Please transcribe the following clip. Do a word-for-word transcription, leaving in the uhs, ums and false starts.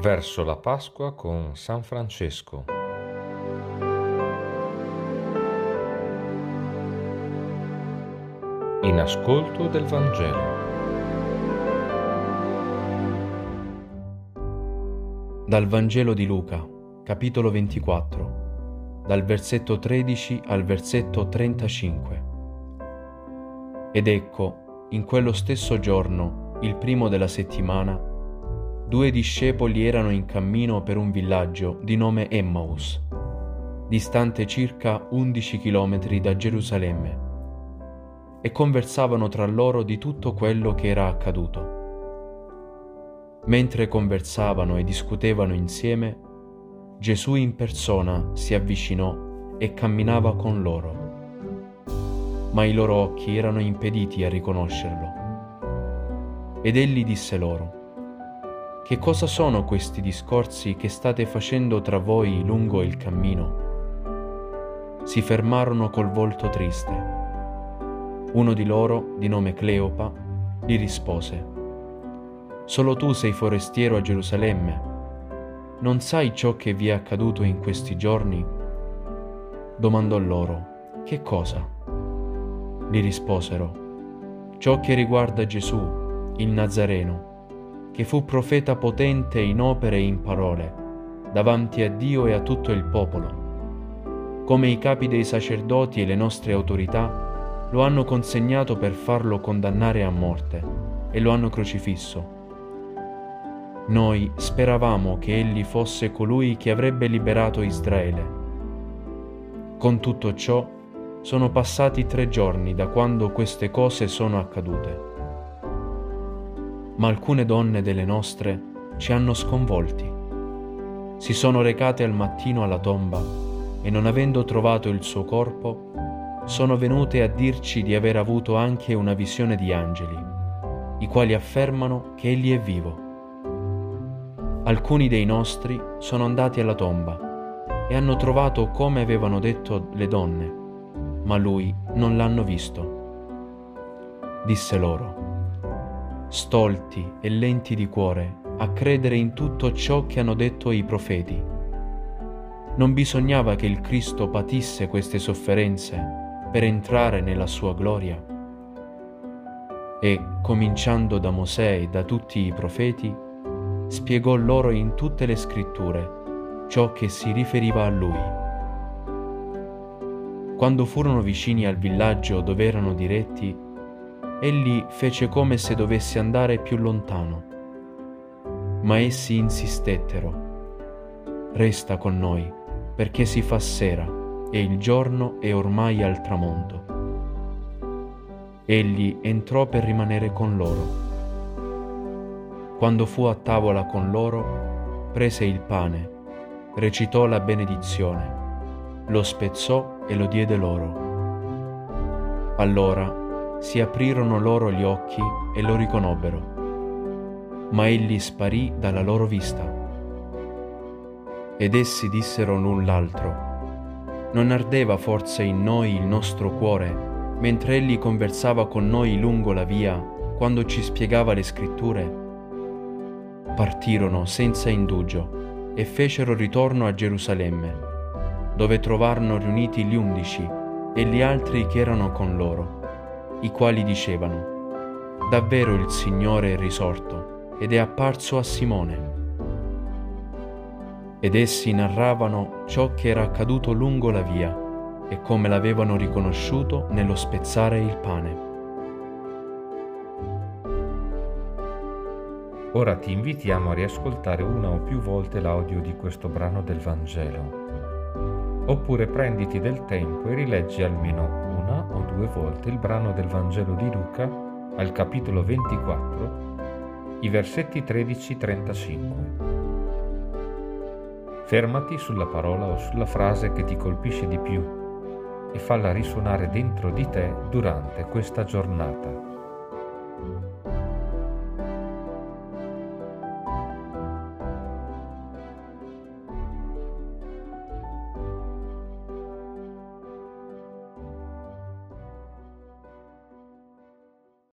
Verso la Pasqua con San Francesco. In ascolto del Vangelo. Dal Vangelo di Luca, capitolo ventiquattro, dal versetto tredici al versetto trentacinque. Ed ecco, in quello stesso giorno, il primo della settimana, due discepoli erano in cammino per un villaggio di nome Emmaus, distante circa undici chilometri da Gerusalemme, e conversavano tra loro di tutto quello che era accaduto. Mentre conversavano e discutevano insieme, Gesù in persona si avvicinò e camminava con loro, ma i loro occhi erano impediti a riconoscerlo. Ed egli disse loro: «Che cosa sono questi discorsi che state facendo tra voi lungo il cammino?» Si fermarono col volto triste. Uno di loro, di nome Cleopa, gli rispose: «Solo tu sei forestiero a Gerusalemme. Non sai ciò che vi è accaduto in questi giorni?» Domandò loro: «Che cosa?» Gli risposero: «Ciò che riguarda Gesù, il Nazareno, che fu profeta potente in opere e in parole, davanti a Dio e a tutto il popolo. Come i capi dei sacerdoti e le nostre autorità lo hanno consegnato per farlo condannare a morte e lo hanno crocifisso. Noi speravamo che egli fosse colui che avrebbe liberato Israele. Con tutto ciò sono passati tre giorni da quando queste cose sono accadute. Ma alcune donne delle nostre ci hanno sconvolti. Si sono recate al mattino alla tomba e, non avendo trovato il suo corpo, sono venute a dirci di aver avuto anche una visione di angeli, i quali affermano che egli è vivo. Alcuni dei nostri sono andati alla tomba e hanno trovato come avevano detto le donne, ma lui non l'hanno visto». Disse loro: «Stolti e lenti di cuore a credere in tutto ciò che hanno detto i profeti. Non bisognava che il Cristo patisse queste sofferenze per entrare nella sua gloria?» E, cominciando da Mosè e da tutti i profeti, spiegò loro in tutte le scritture ciò che si riferiva a lui. Quando furono vicini al villaggio dove erano diretti, egli fece come se dovesse andare più lontano, ma essi insistettero: «Resta con noi, perché si fa sera e il giorno è ormai al tramonto». Egli entrò per rimanere con loro. Quando fu a tavola con loro, prese il pane, recitò la benedizione, lo spezzò e lo diede loro. Allora si aprirono loro gli occhi e lo riconobbero, ma egli sparì dalla loro vista. Ed essi dissero l'un l'altro: «Non ardeva forse in noi il nostro cuore, mentre egli conversava con noi lungo la via, quando ci spiegava le scritture?» Partirono senza indugio e fecero ritorno a Gerusalemme, dove trovarono riuniti gli undici e gli altri che erano con loro, i quali dicevano: «Davvero il Signore è risorto ed è apparso a Simone». Ed essi narravano ciò che era accaduto lungo la via e come l'avevano riconosciuto nello spezzare il pane. Ora ti invitiamo a riascoltare una o più volte l'audio di questo brano del Vangelo, oppure prenditi del tempo e rileggi almeno una o due volte il brano del Vangelo di Luca al capitolo ventiquattro, i versetti tredici trentacinque. Fermati sulla parola o sulla frase che ti colpisce di più e falla risuonare dentro di te durante questa giornata.